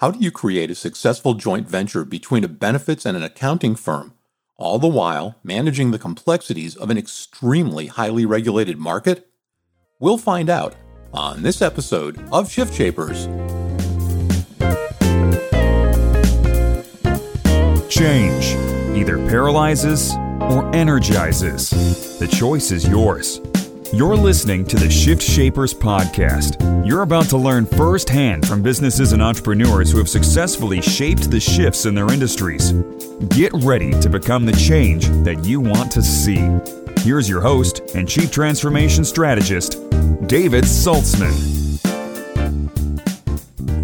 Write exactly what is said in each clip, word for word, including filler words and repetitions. How do you create a successful joint venture between a benefits and an accounting firm, all the while managing the complexities of an extremely highly regulated market? We'll find out on this episode of Shift Shapers. Change either paralyzes or energizes. The choice is yours. You're listening to the Shift Shapers podcast. You're about to learn firsthand from businesses and entrepreneurs who have successfully shaped the shifts in their industries. Get ready to become the change that you want to see. Here's your host and Chief Transformation Strategist, David Saltzman.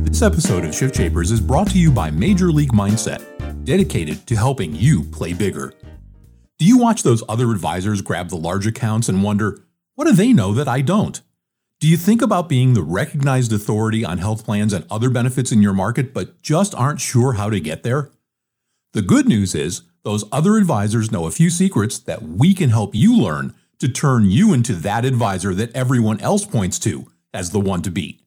This episode of Shift Shapers is brought to you by Major League Mindset, dedicated to helping you play bigger. Do you watch those other advisors grab the large accounts and wonder, what do they know that I don't? Do you think about being the recognized authority on health plans and other benefits in your market, but just aren't sure how to get there? The good news is those other advisors know a few secrets that we can help you learn to turn you into that advisor that everyone else points to as the one to beat.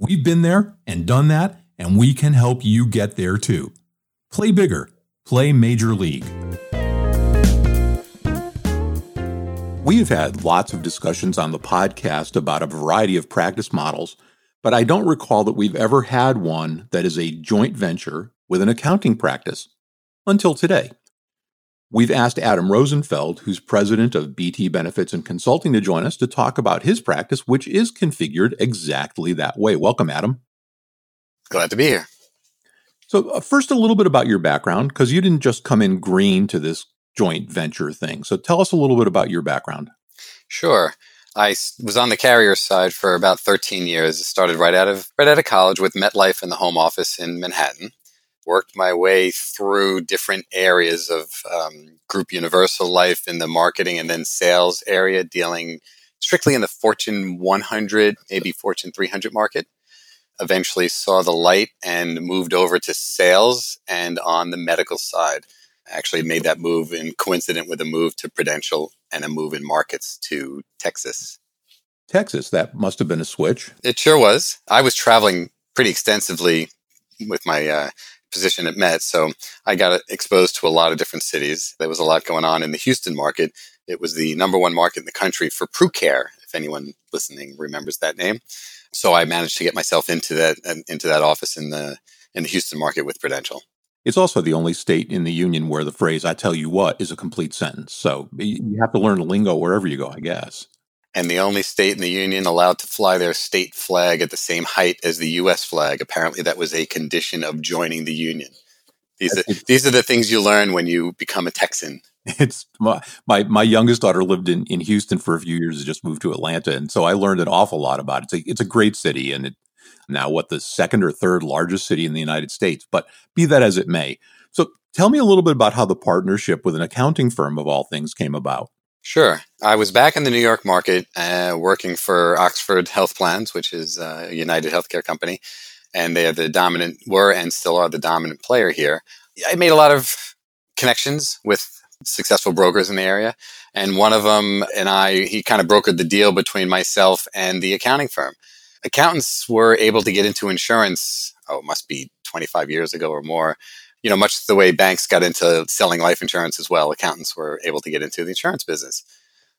We've been there and done that, and we can help you get there too. Play bigger. Play Major League. We have had lots of discussions on the podcast about a variety of practice models, but I don't recall that we've ever had one that is a joint venture with an accounting practice, until today. We've asked Adam Rosenfeld, who's president of B T Benefits and Consulting, to join us to talk about his practice, which is configured exactly that way. Welcome, Adam. Glad to be here. So first, a little bit about your background, because you didn't just come in green to this joint venture thing. So tell us a little bit about your background. Sure. I was on the carrier side for about thirteen years. I started right out of right out of college with MetLife in the home office in Manhattan. Worked my way through different areas of um, group universal life in the marketing and then sales area, dealing strictly in the Fortune one hundred, maybe Fortune three hundred market. Eventually saw the light and moved over to sales and on the medical side. Actually made that move in coincident with a move to Prudential and a move in markets to Texas. Texas, that must have been a switch. It sure was. I was traveling pretty extensively with my uh, position at Met, so I got exposed to a lot of different cities. There was a lot going on in the Houston market. It was the number one market in the country for Prucare, if anyone listening remembers that name. So I managed to get myself into that into that office in the in the Houston market with Prudential. It's also the only state in the union where the phrase, I tell you what, is a complete sentence. So you have to learn lingo wherever you go, I guess. And the only state in the union allowed to fly their state flag at the same height as the U S flag. Apparently, that was a condition of joining the union. These are, these are the things you learn when you become a Texan. It's my, my, my youngest daughter lived in, in Houston for a few years and just moved to Atlanta. And so I learned an awful lot about it. It's a, it's a great city, and it now what the second or third largest city in the United States, but be that as it may. So tell me a little bit about how the partnership with an accounting firm of all things came about. Sure. I was back in the New York market uh, working for Oxford Health Plans, which is uh, a United Healthcare company, and they are the dominant, were and still are the dominant player here. I made a lot of connections with successful brokers in the area, and one of them and I, he kind of brokered the deal between myself and the accounting firm. Accountants were able to get into insurance, oh, it must be twenty-five years ago or more, you know, much the way banks got into selling life insurance as well. Accountants were able to get into the insurance business.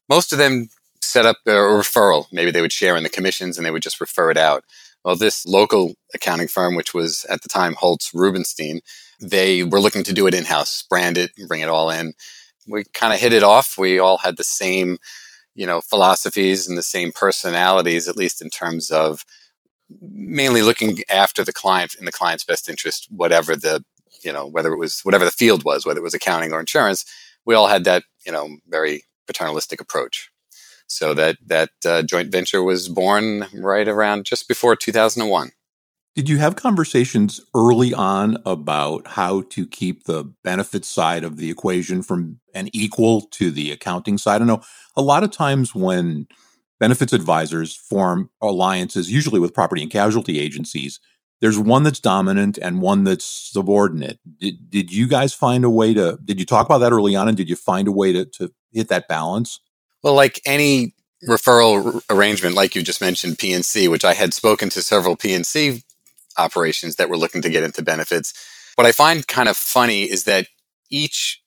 Most of them set up a referral. Maybe they would share in the commissions and they would just refer it out. Well, this local accounting firm, which was at the time Holtz Rubenstein, they were looking to do it in-house, brand it, bring it all in. We kind of hit it off. We all had the same you know, philosophies and the same personalities, at least in terms of mainly looking after the client in the client's best interest, whatever the, you know, whether it was, whatever the field was, whether it was accounting or insurance, we all had that, you know, very paternalistic approach. So that, that uh, joint venture was born right around just before two thousand one. Did you have conversations early on about how to keep the benefit side of the equation from an equal to the accounting side? I know a lot of times when benefits advisors form alliances, usually with property and casualty agencies, there's one that's dominant and one that's subordinate. Did, did you guys find a way to, did you talk about that early on and did you find a way to, to hit that balance? Well, like any referral r- arrangement, like you just mentioned, P and C, which I had spoken to several P and C operations that were looking to get into benefits. What I find kind of funny is that each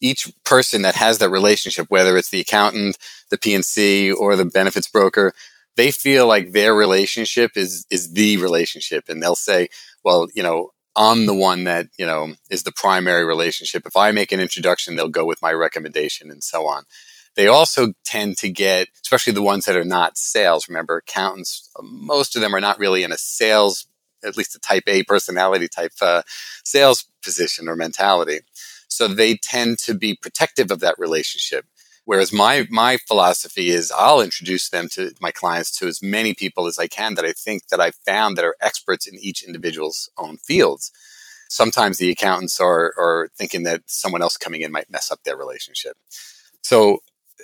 each person that has that relationship, whether it's the accountant, the P and C, or the benefits broker, they feel like their relationship is is the relationship. And they'll say, well, you know, I'm the one that, you know, is the primary relationship. If I make an introduction, they'll go with my recommendation and so on. They also tend to get, especially the ones that are not sales. Remember, accountants, most of them are not really in a sales, at least a type A personality type uh, sales position or mentality. So they tend to be protective of that relationship. Whereas my my philosophy is I'll introduce them to my clients to as many people as I can that I think that I've found that are experts in each individual's own fields. Sometimes the accountants are, are thinking that someone else coming in might mess up their relationship. So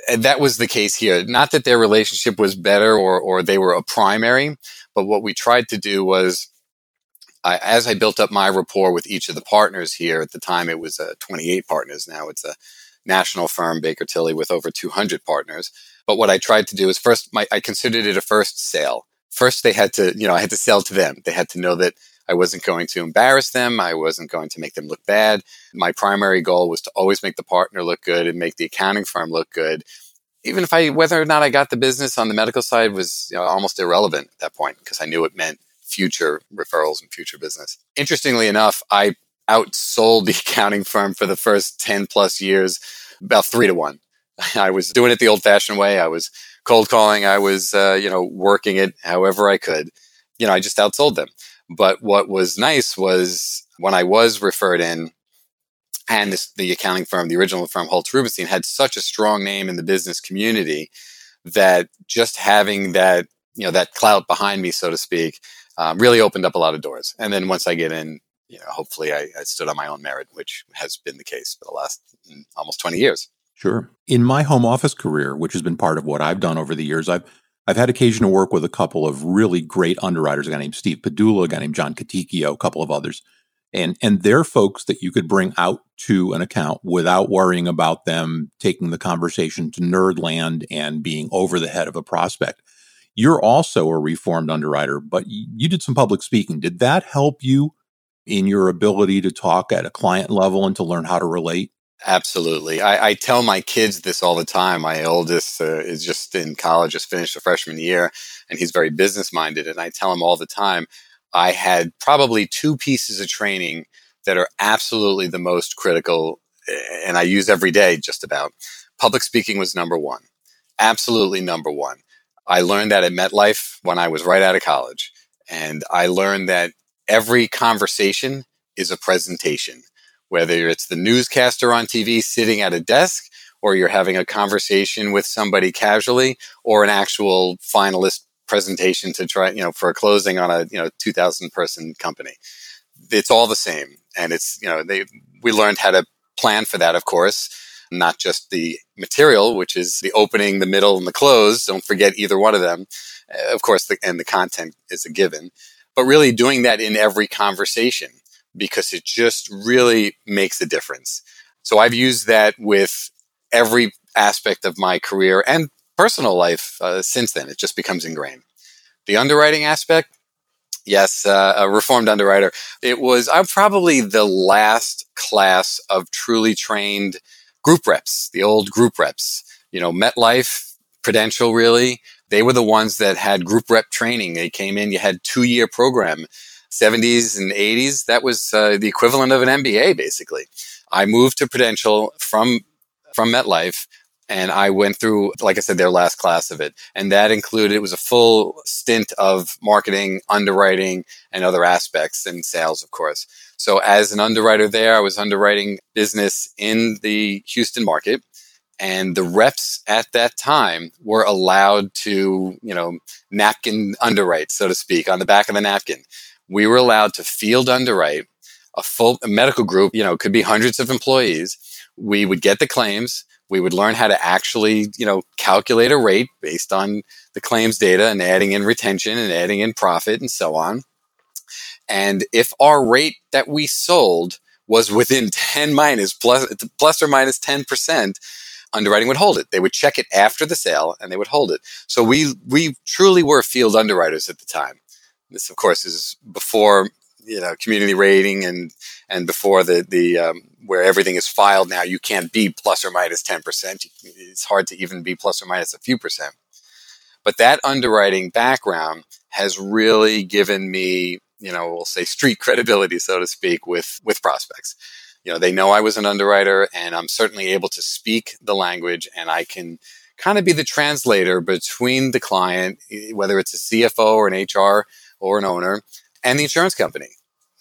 and that was the case here. Not that their relationship was better or or they were a primary, but what we tried to do was, I, as I built up my rapport with each of the partners here, at the time it was uh, twenty-eight partners. Now it's a national firm, Baker Tilly, with over two hundred partners. But what I tried to do is first, my, I considered it a first sale. First, they had to, you know, I had to sell to them. They had to know that I wasn't going to embarrass them. I wasn't going to make them look bad. My primary goal was to always make the partner look good and make the accounting firm look good. Even if I, whether or not I got the business on the medical side was, you know, almost irrelevant at that point because I knew it meant future referrals and future business. Interestingly enough, I outsold the accounting firm for the first ten plus years, about three to one. I was doing it the old fashioned way. I was cold calling. I was, uh, you know, working it however I could. You know, I just outsold them. But what was nice was when I was referred in, and this, the accounting firm, the original firm, Holtz Rubenstein, had such a strong name in the business community that just having that, you know, that clout behind me, so to speak, um, really opened up a lot of doors. And then once I get in, you know, hopefully I, I stood on my own merit, which has been the case for the last mm, almost twenty years. Sure. In my home office career, which has been part of what I've done over the years, I've I've had occasion to work with a couple of really great underwriters, a guy named Steve Padula, a guy named John Coticchio, a couple of others. And and they're folks that you could bring out to an account without worrying about them taking the conversation to nerd land and being over the head of a prospect. You're also a reformed underwriter, but you did some public speaking. Did that help you in your ability to talk at a client level and to learn how to relate? Absolutely. I, I tell my kids this all the time. My oldest uh, is just in college, just finished the freshman year, and he's very business-minded. And I tell him all the time, I had probably two pieces of training that are absolutely the most critical, and I use every day just about. Public speaking was number one. Absolutely number one. I learned that at MetLife when I was right out of college. And I learned that every conversation is a presentation. Whether it's the newscaster on T V sitting at a desk, or you're having a conversation with somebody casually, or an actual finalist presentation to try, you know, for a closing on a, you know, two thousand person company, it's all the same. And it's, you know, they, we learned how to plan for that, of course, not just the material, which is the opening, the middle, and the close. Don't forget either one of them. Uh, of course, the, and the content is a given, but really doing that in every conversation, because it just really makes a difference. So I've used that with every aspect of my career and personal life uh, since then. It just becomes ingrained. The underwriting aspect, yes, uh, a reformed underwriter. It was I'm probably the last class of truly trained group reps, the old group reps. You know, MetLife, Prudential, really, they were the ones that had group rep training. They came in, you had two-year program. seventies and eighties, that was uh, the equivalent of an M B A, basically. I moved to Prudential from from MetLife, and I went through, like I said, their last class of it. And that included, it was a full stint of marketing, underwriting, and other aspects, and sales, of course. So as an underwriter there, I was underwriting business in the Houston market, and the reps at that time were allowed to, you know, napkin underwrite, so to speak, on the back of the napkin. We were allowed to field underwrite a full a medical group, you know, could be hundreds of employees. We would get the claims. We would learn how to actually, you know, calculate a rate based on the claims data and adding in retention and adding in profit and so on. And if our rate that we sold was within ten minus plus, plus or minus ten percent, underwriting would hold it. They would check it after the sale and they would hold it. So we, we truly were field underwriters at the time. This, of course, is before, you know, community rating and and before the the um, where everything is filed now. You can't be plus or minus ten percent. It's hard to even be plus or minus a few percent. But that underwriting background has really given me, you know, we'll say street credibility, so to speak, with with prospects. You know, they know I was an underwriter, and I'm certainly able to speak the language, and I can kind of be the translator between the client, whether it's a C F O or an H R or an owner, and the insurance company.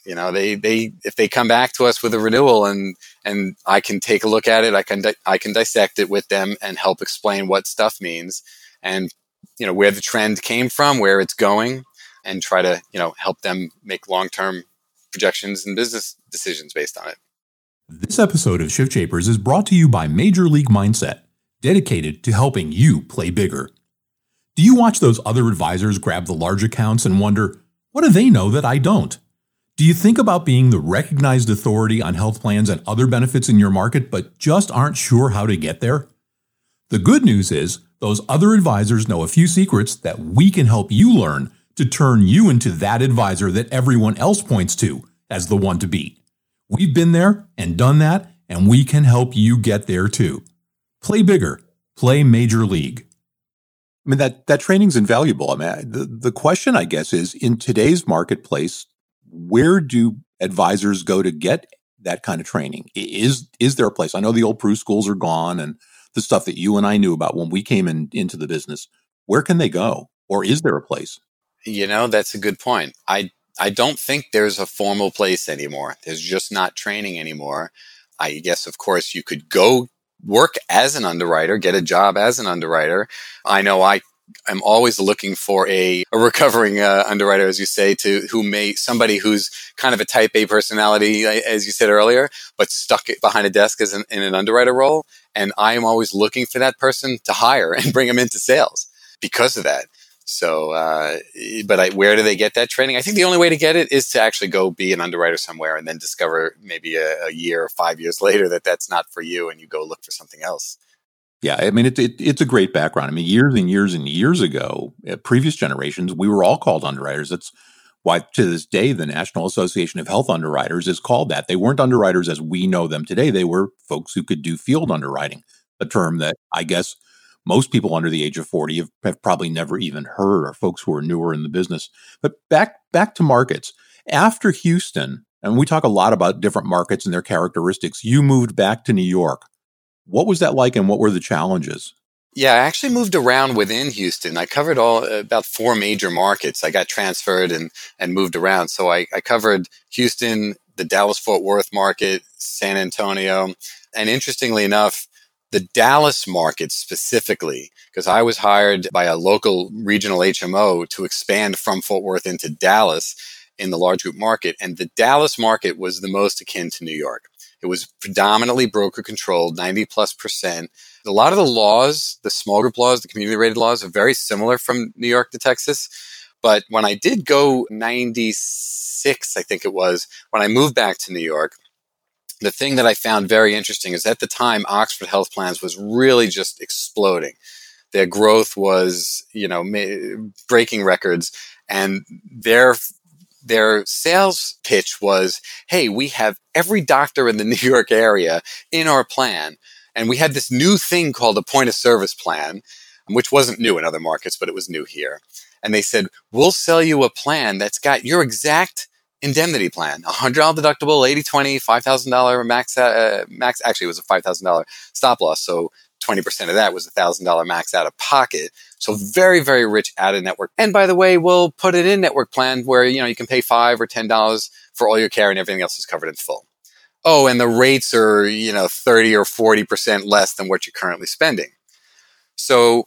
You know, they, they, if they come back to us with a renewal and, and I can take a look at it, I can, di- I can dissect it with them and help explain what stuff means and, you know, where the trend came from, where it's going, and try to, you know, help them make long-term projections and business decisions based on it. This episode of Shift Shapers is brought to you by Major League Mindset, dedicated to helping you play bigger. Do you watch those other advisors grab the large accounts and wonder, what do they know that I don't? Do you think about being the recognized authority on health plans and other benefits in your market, but just aren't sure how to get there? The good news is those other advisors know a few secrets that we can help you learn to turn you into that advisor that everyone else points to as the one to beat. We've been there and done that, and we can help you get there too. Play bigger. Play Major League. I mean, that, that training's invaluable. I mean, the, the question, I guess, is in today's marketplace, where do advisors go to get that kind of training? Is is there a place? I know the old Pru schools are gone and the stuff that you and I knew about when we came in, into the business. Where can they go? Or is there a place? You know, that's a good point. I I don't think there's a formal place anymore. There's just not training anymore. I guess, of course, you could go work as an underwriter, get a job as an underwriter. I know I am always looking for a, a recovering uh, underwriter, as you say, to who may somebody who's kind of a type A personality, as you said earlier, but stuck behind a desk as an, in an underwriter role. And I am always looking for that person to hire and bring them into sales because of that. So, uh, but I, where do they get that training? I think the only way to get it is to actually go be an underwriter somewhere and then discover maybe a, a year or five years later that that's not for you and you go look for something else. Yeah. I mean, it, it, it's a great background. I mean, years and years and years ago, at previous generations, we were all called underwriters. That's why to this day, the National Association of Health Underwriters is called that. They weren't underwriters as we know them today. They were folks who could do field underwriting, a term that I guess most people under the age of forty have, have probably never even heard, or folks who are newer in the business. But back back to markets. After Houston, and we talk a lot about different markets and their characteristics, you moved back to New York. What was that like and what were the challenges? Yeah, I actually moved around within Houston. I covered all about four major markets. I got transferred and and moved around. So I, I covered Houston, the Dallas-Fort Worth market, San Antonio, and interestingly enough, the Dallas market specifically, because I was hired by a local regional H M O to expand from Fort Worth into Dallas in the large group market. And the Dallas market was the most akin to New York. It was predominantly broker controlled, ninety plus percent. A lot of the laws, the small group laws, the community rated laws are very similar from New York to Texas. But when I did go ninety-six, I think it was, when I moved back to New York, the thing that I found very interesting is at the time, Oxford Health Plans was really just exploding. Their growth was, you know, ma- breaking records, and their their sales pitch was, "Hey, we have every doctor in the New York area in our plan," and we had this new thing called a point of service plan, which wasn't new in other markets, but it was new here. And they said, "We'll sell you a plan that's got your exact indemnity plan, one hundred dollars deductible, eighty twenty, five thousand dollars max, uh, max. Actually, it was a five thousand dollars stop loss. So twenty percent of that was one thousand dollars max out of pocket. So very, very rich out of network. And by the way, we'll put it in network plan where, you know, you can pay five or ten dollars for all your care and everything else is covered in full. Oh, and the rates are, you know, thirty or forty percent less than what you're currently spending." So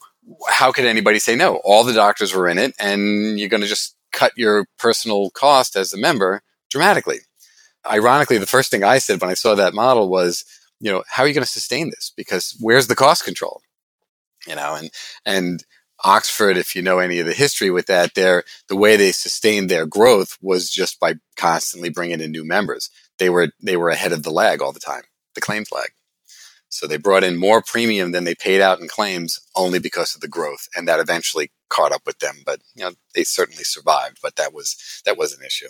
how could anybody say no? All the doctors were in it, and you're going to just cut your personal cost as a member dramatically. Ironically, the first thing I said when I saw that model was, you know, how are you going to sustain this? Because where's the cost control? You know, and and Oxford, if you know any of the history with that, their the way they sustained their growth was just by constantly bringing in new members. They were they were ahead of the lag all the time, the claims lag. So they brought in more premium than they paid out in claims only because of the growth, and that eventually caught up with them, but you know they certainly survived. But that was that was an issue.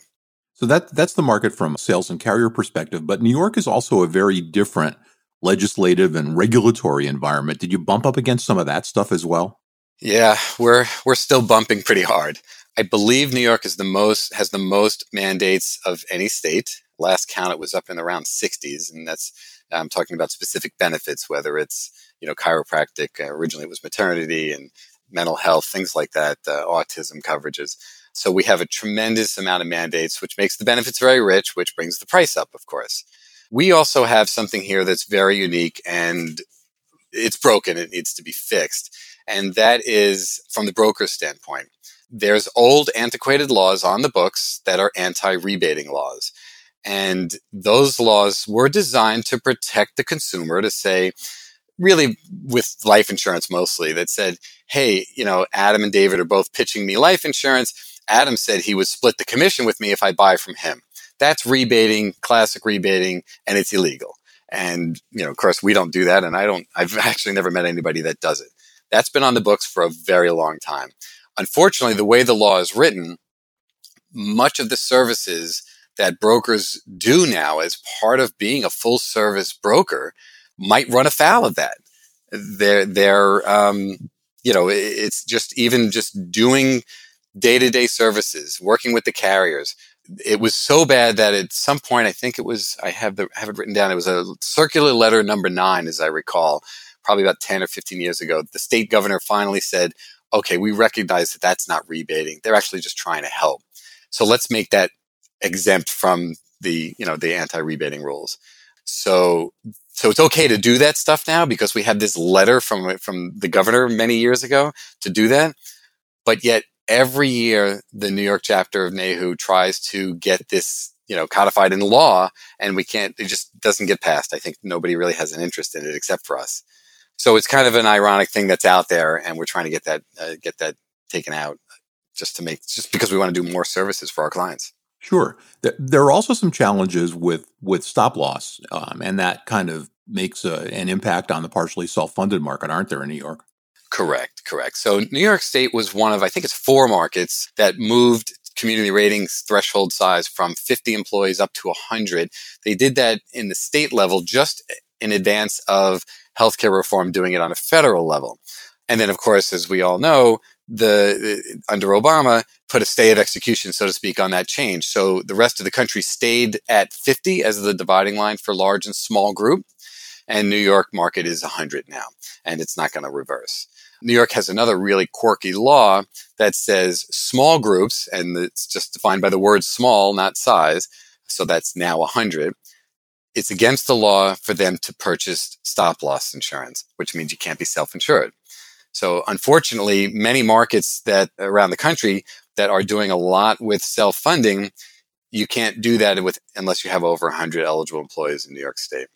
So that that's the market from a sales and carrier perspective. But New York is also a very different legislative and regulatory environment. Did you bump up against some of that stuff as well? Yeah, we're we're still bumping pretty hard. I believe New York is the most has the most mandates of any state. Last count, it was up in around sixties, and that's I'm talking about specific benefits, whether it's you know chiropractic. Uh, originally, it was maternity and mental health, things like that, uh, autism coverages. So we have a tremendous amount of mandates, which makes the benefits very rich, which brings the price up, of course. We also have something here that's very unique, and it's broken. It needs to be fixed. And that is from the broker's standpoint. There's old antiquated laws on the books that are anti-rebating laws. And those laws were designed to protect the consumer, to say, really with life insurance mostly, that said, hey, you know, Adam and David are both pitching me life insurance. Adam said he would split the commission with me if I buy from him. That's rebating, classic rebating, and it's illegal. And, you know, of course, we don't do that. And I don't, I've actually never met anybody that does it. That's been on the books for a very long time. Unfortunately, the way the law is written, much of the services that brokers do now as part of being a full service broker might run afoul of that. They're, they're, um, you know, it's just even just doing day-to-day services, working with the carriers. It was so bad that at some point, I think it was, I have the, I have it written down. It was a circular letter number nine, as I recall, probably about ten or fifteen years ago. The state governor finally said, okay, we recognize that that's not rebating. They're actually just trying to help. So let's make that exempt from the, you know, the anti-rebating rules. So, so it's okay to do that stuff now because we have this letter from, from the governor many years ago to do that. But yet, every year, the New York chapter of N A H U tries to get this, you know, codified in law, and we can't, it just doesn't get passed. I think nobody really has an interest in it except for us. So it's kind of an ironic thing that's out there, and we're trying to get that, uh, get that taken out just to make, just because we want to do more services for our clients. Sure. There are also some challenges with, with stop loss, um, and that kind of makes a, an impact on the partially self-funded market, aren't there, in New York? Correct, correct. So New York State was one of, I think it's four markets that moved community ratings threshold size from fifty employees up to one hundred. They did that in the state level just in advance of healthcare reform doing it on a federal level. And then, of course, as we all know, the under Obama put a stay of execution, so to speak, on that change. So the rest of the country stayed at fifty as the dividing line for large and small group. And New York market is one hundred now, and it's not going to reverse. New York has another really quirky law that says small groups, and it's just defined by the word small, not size, so that's now one hundred. It's against the law for them to purchase stop-loss insurance, which means you can't be self-insured. So unfortunately, many markets that around the country that are doing a lot with self-funding, you can't do that with unless you have over one hundred eligible employees in New York State.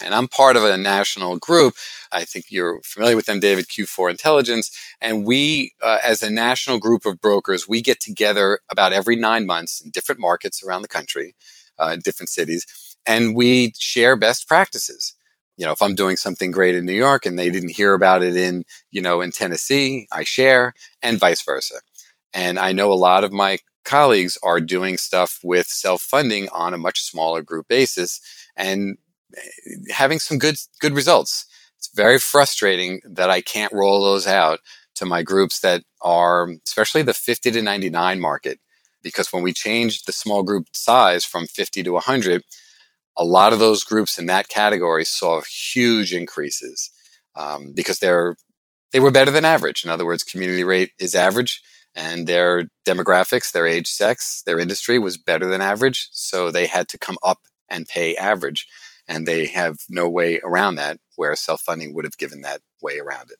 And I'm part of a national group. I think you're familiar with them, David, Q four Intelligence. And we, uh, as a national group of brokers, we get together about every nine months in different markets around the country, uh, in different cities, and we share best practices. You know, if I'm doing something great in New York and they didn't hear about it in, you know, in Tennessee, I share, and vice versa. And I know a lot of my colleagues are doing stuff with self-funding on a much smaller group basis, and having some good good results. It's very frustrating that I can't roll those out to my groups that are, especially the fifty to ninety-nine market, because when we changed the small group size from fifty to one hundred, a lot of those groups in that category saw huge increases um, because they're they were better than average. In other words, community rate is average, and their demographics, their age, sex, their industry was better than average, so they had to come up and pay average. And they have no way around that, where self-funding would have given that way around it.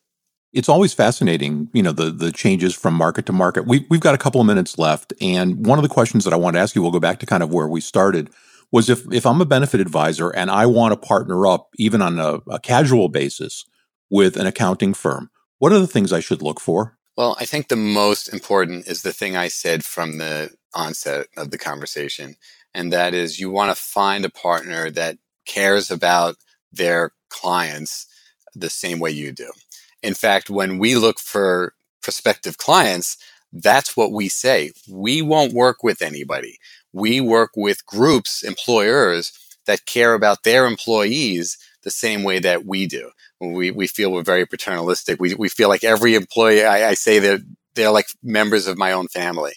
It's always fascinating, you know, the the changes from market to market. We, we've got a couple of minutes left. And one of the questions that I want to ask you, we'll go back to kind of where we started, was if, if I'm a benefit advisor and I want to partner up, even on a, a casual basis, with an accounting firm, what are the things I should look for? Well, I think the most important is the thing I said from the onset of the conversation. And that is, you want to find a partner that cares about their clients the same way you do. In fact, when we look for prospective clients, that's what we say. We won't work with anybody. We work with groups, employers that care about their employees the same way that we do. We we feel we're very paternalistic. We we feel like every employee, I, I say that they're like members of my own family.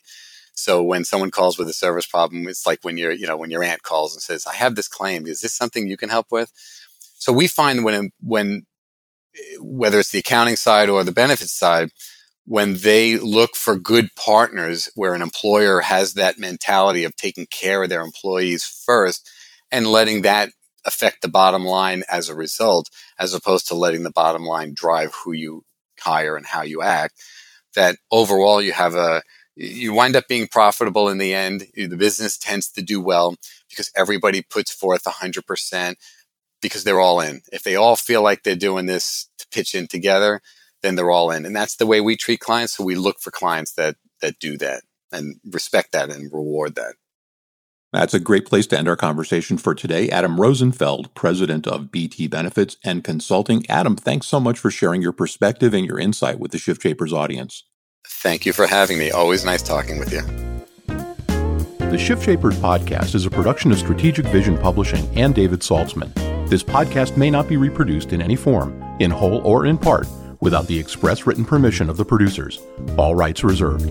So when someone calls with a service problem, it's like when you're, you know, when your aunt calls and says, I have this claim. Is this something you can help with? So we find when, when, whether it's the accounting side or the benefits side, when they look for good partners where an employer has that mentality of taking care of their employees first and letting that affect the bottom line as a result, as opposed to letting the bottom line drive who you hire and how you act, that overall you have a, you wind up being profitable in the end. The business tends to do well because everybody puts forth one hundred percent because they're all in. If they all feel like they're doing this to pitch in together, then they're all in. And that's the way we treat clients. So we look for clients that that do that and respect that and reward that. That's a great place to end our conversation for today. Adam Rosenfeld, president of B T Benefits and Consulting. Adam, thanks so much for sharing your perspective and your insight with the Shift Shapers audience. Thank you for having me. Always nice talking with you. The Shift Shapers podcast is a production of Strategic Vision Publishing and David Saltzman. This podcast may not be reproduced in any form, in whole or in part, without the express written permission of the producers. All rights reserved.